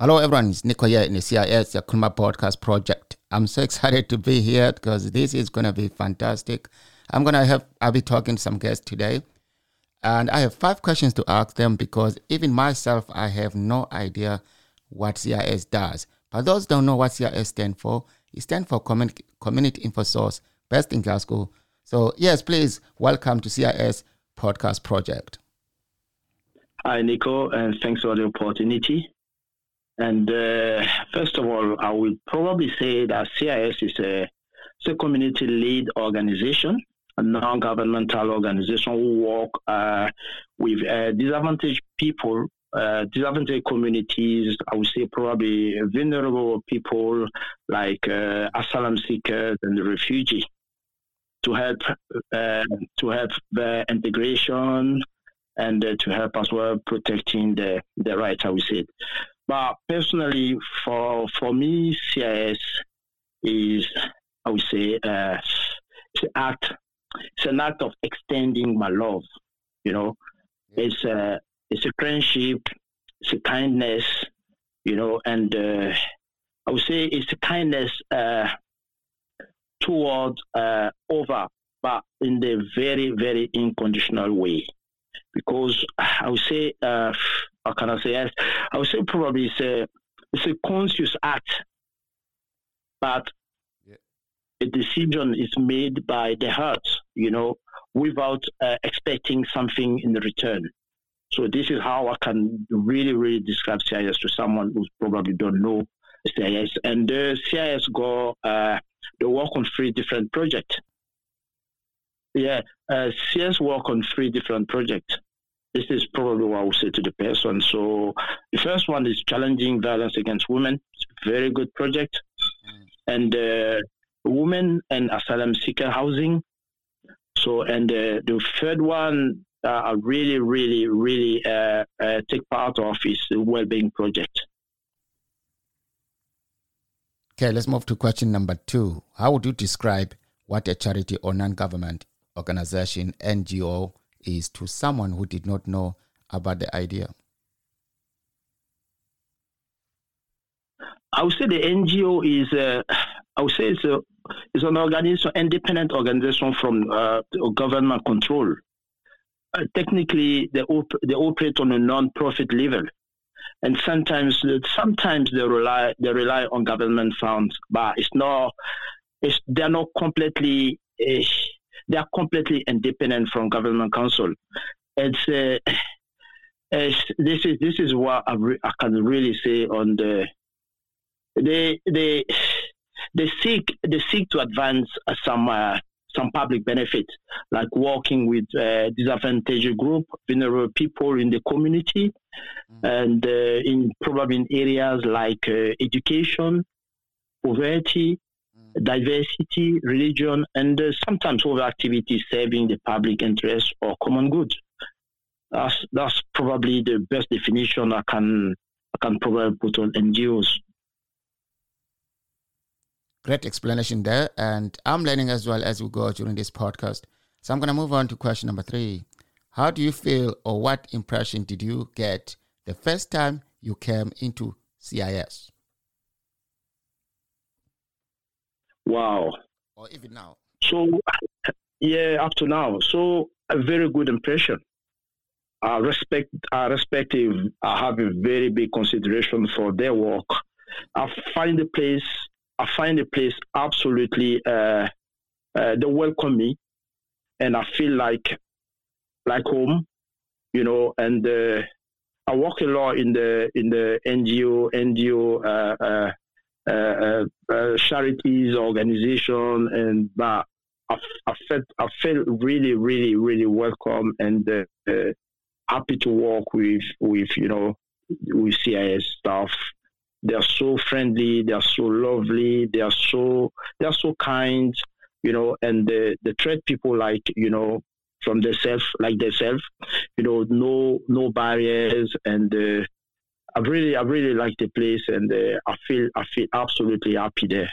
Hello everyone, it's Nico Yeh in the CIS, the Kulma Podcast Project. I'm so excited to be here because this is going to be fantastic. I'll be talking to some guests today. And I have 5 questions to ask them because even myself, I have no idea what CIS does. But those who don't know what CIS stands for, it stands for Community InfoSource, based in Glasgow. So yes, please welcome to CIS Podcast Project. Hi, Nico, and thanks for the opportunity. And first of all, I would probably say that CIS is a community-led organization, a non-governmental organization who work with disadvantaged people, disadvantaged communities, I would say probably vulnerable people like asylum seekers and refugees, to help their integration and to help as well protecting their rights, I would say. But personally, for me, CIS is, I would say, it's an act of extending my love. You know, it's a friendship, it's a kindness. You know, and I would say it's a kindness toward over, but in the very, very unconditional way. Because I would say, how can I say yes? I would say probably it's a conscious act, but a decision is made by the heart, you know, without expecting something in return. So this is how I can really, really describe CIS to someone who probably don't know CIS. And CIS they work on 3 different projects. Yeah, CS work on 3 different projects. This is probably what I would say to the person. So the first one is challenging violence against women. It's a very good project. And women and asylum seeker housing. So, and the third one I really, really, really take part of is the well-being project. Okay, let's move to question number 2. How would you describe what a charity or non-government organization, NGO, is to someone who did not know about the idea? I would say the NGO is, it's an organization, independent organization from government control. Technically, they operate on a non-profit level, and sometimes they rely on government funds, but they're not completely. They are completely independent from government council. This is what I can really say on they seek to advance some public benefits, like working with disadvantaged group, vulnerable people in the community, and in areas like education, poverty, diversity, religion, and sometimes other activities serving the public interest or common good. That's probably the best definition I can probably put on NGOs. Great explanation there, and I'm learning as well as we go during this podcast. So I'm going to move on to question number 3. How do you feel, or what impression did you get the first time you came into CIS? Wow. Or even now. So, yeah, up to now. So, a very good impression. I have a very big consideration for their work. I find the place absolutely, they welcome me, and I feel like home, you know, and I work a lot in the NGO, charities, organization, and but I felt really, really, really welcome and happy to work with CIS staff. They are so friendly, they are so lovely, they are so kind, you know, and they treat people like, you know, from themselves, you know, no barriers, and I really like the place, and I feel absolutely happy there.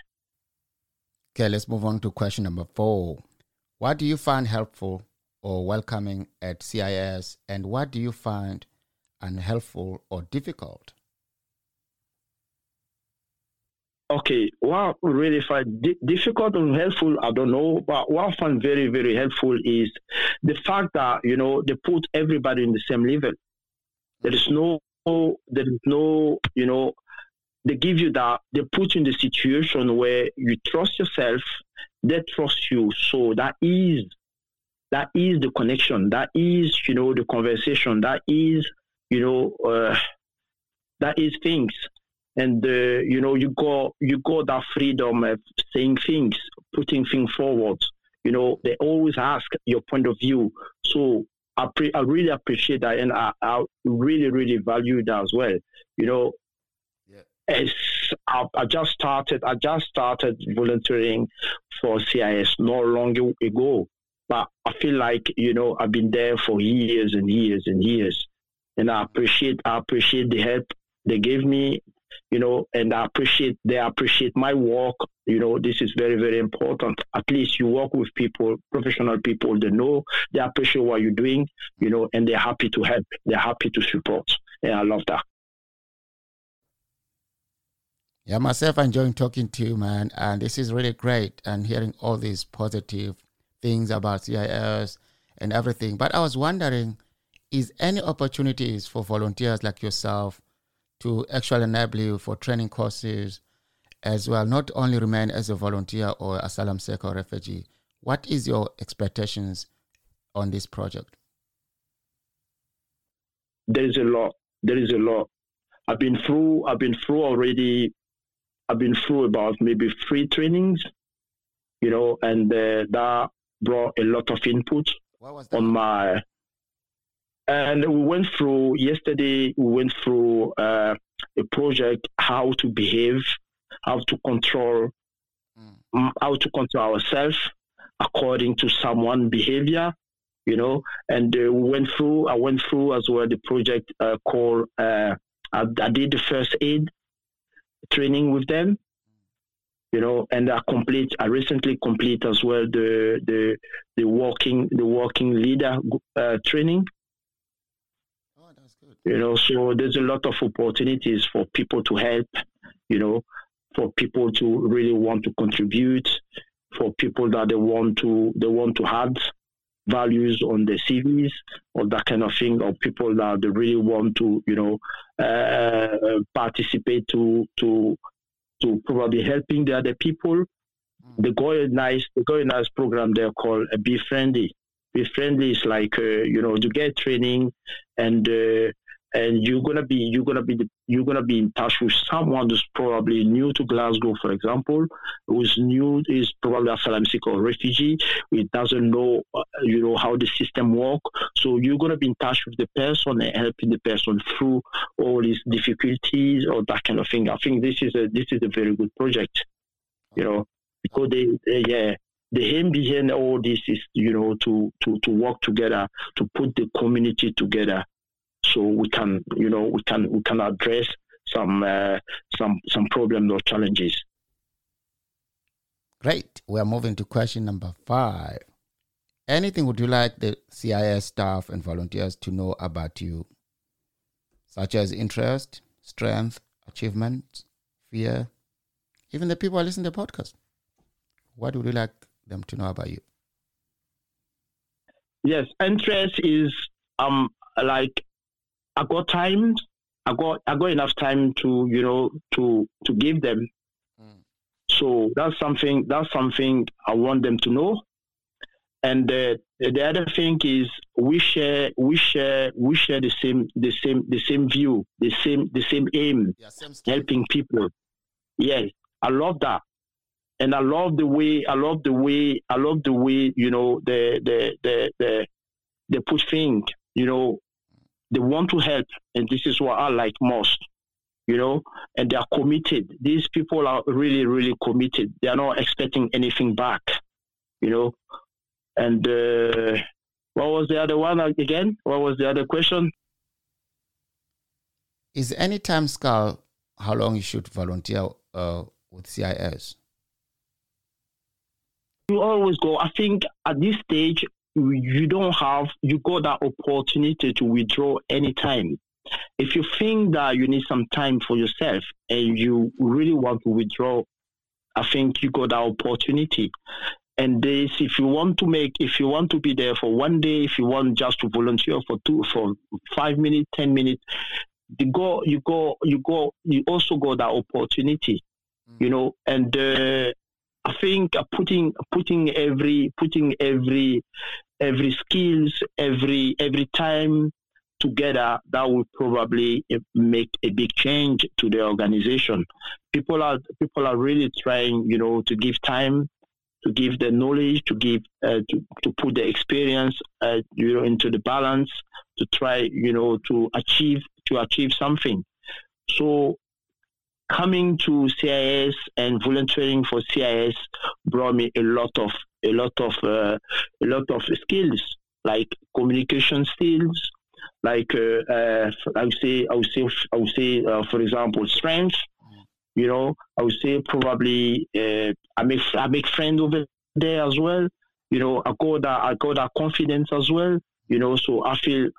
Okay, let's move on to question number 4. What do you find helpful or welcoming at CIS, and what do you find unhelpful or difficult? Okay, what I really find difficult and helpful, I don't know, but what I find very, very helpful is the fact that, you know, they put everybody in the same level. There is no, you know, they give you that, they put you in the situation where you trust yourself, they trust you. So that is the connection, that is, you know, the conversation, that is, you know, that is things. And, you know, you got that freedom of saying things, putting things forward. You know, they always ask your point of view. So I really appreciate that, and I really, really value that as well. You know, yeah. I just started volunteering for CIS not long ago, but I feel like, you know, I've been there for years and years and years, and I appreciate the help they gave me. You know, and they appreciate my work. You know, this is very, very important. At least you work with people, professional people, they know, they appreciate what you're doing, you know, and they're happy to help. They're happy to support. And I love that. Yeah, myself, I'm enjoying talking to you, man. And this is really great. And hearing all these positive things about CIS and everything. But I was wondering, is any opportunities for volunteers like yourself to actually enable you for training courses as well, not only remain as a volunteer or asylum seeker or refugee? What is your expectations on this project? There is a lot. I've been through about maybe 3 trainings, you know, and that brought a lot of input. What was that? And we went through a project, how to behave, how to control ourselves according to someone's behavior, you know. And I went through as well the project called, I did the first aid training with them, you know, and I recently complete as well the working leader training. You know, so there's a lot of opportunities for people to help, you know, for people to really want to contribute, for people that they want to add values on their CVs or that kind of thing, or people that they really want to, you know, participate to probably helping the other people. The Go A Nice program, they're called Be Friendly. Be friendly is like, you know, you get training, and you're gonna be in touch with someone who's probably new to Glasgow, for example, is probably asylum seeker or refugee, who doesn't know, you know, how the system works. So you're gonna be in touch with the person and helping the person through all these difficulties or that kind of thing. I think this is a very good project, you know, because the aim behind all this is, you know, to work together, to put the community together, so we can address some problems or challenges. Great. We are moving to question number 5. Anything would you like the CIS staff and volunteers to know about you, such as interest, strength, achievement, fear, even the people who listen to the podcast? What would you like them to know about you? Yes, interest is like, I got enough time to, you know, to give them. So that's something I want them to know. And the other thing is we share the same view, the same aim, helping people. Yes, I love that. And I love the way, you know, the put thing, you know, they want to help, and this is what I like most, you know, and they are committed. These people are really, really committed. They are not expecting anything back, you know. And what was the other one again? What was the other question? Is there any time scale how long you should volunteer with CIS? You always go. I think at this stage, you don't have, you got that opportunity to withdraw anytime. If you think that you need some time for yourself and you really want to withdraw, I think you got that opportunity. And this, if you want to make, if you want to be there for one day, if you want just to volunteer for 5 minutes, 10 minutes, you also got that opportunity, you know. And I think putting every skills, every time together, that will probably make a big change to the organization. People are really trying, you know, to give time, to give the knowledge, to give to put the experience, you know, into the balance, to try, you know, to achieve something. So coming to CIS and volunteering for CIS brought me a lot of skills, like communication skills, like I would say, for example, strength. You know, I would say probably I make friends over there as well. You know, I got that confidence as well. You know, so I feel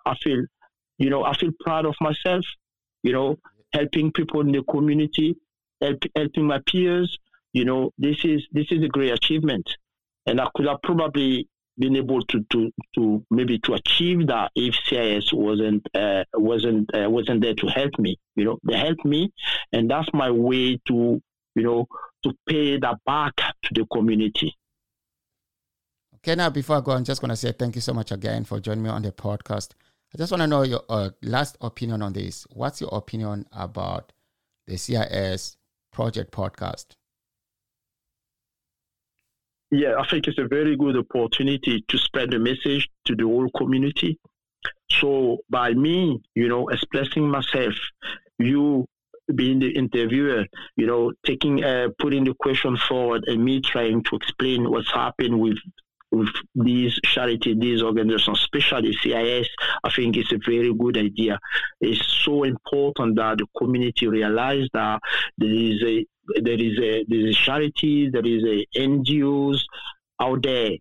proud of myself. You know, helping people in the community, helping my peers. You know, this is a great achievement, and I could have probably been able to achieve that if CIS wasn't there to help me. You know, they helped me, and that's my way to, you know, to pay that back to the community. Okay, now before I go, I'm just going to say thank you so much again for joining me on the podcast. I just want to know your last opinion on this. What's your opinion about the CIS Project podcast? Yeah, I think it's a very good opportunity to spread the message to the whole community. So by me, you know, expressing myself, you being the interviewer, you know, putting the question forward, and me trying to explain what's happened with these charity, these organizations, especially CIS, I think it's a very good idea. It's so important that the community realize that there is a charity, there is a NGOs out there.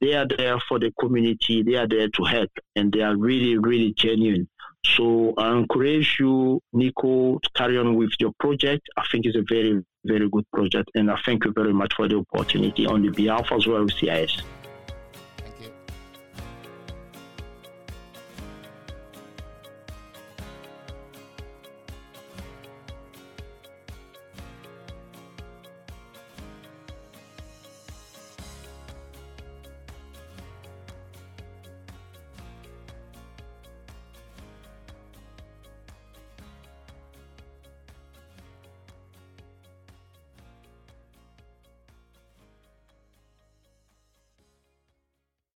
They are there for the community. They are there to help, and they are really, really genuine. So I encourage you, Nico, to carry on with your project. I think it's a very, very good project, and I thank you very much for the opportunity on the behalf as well of CIS.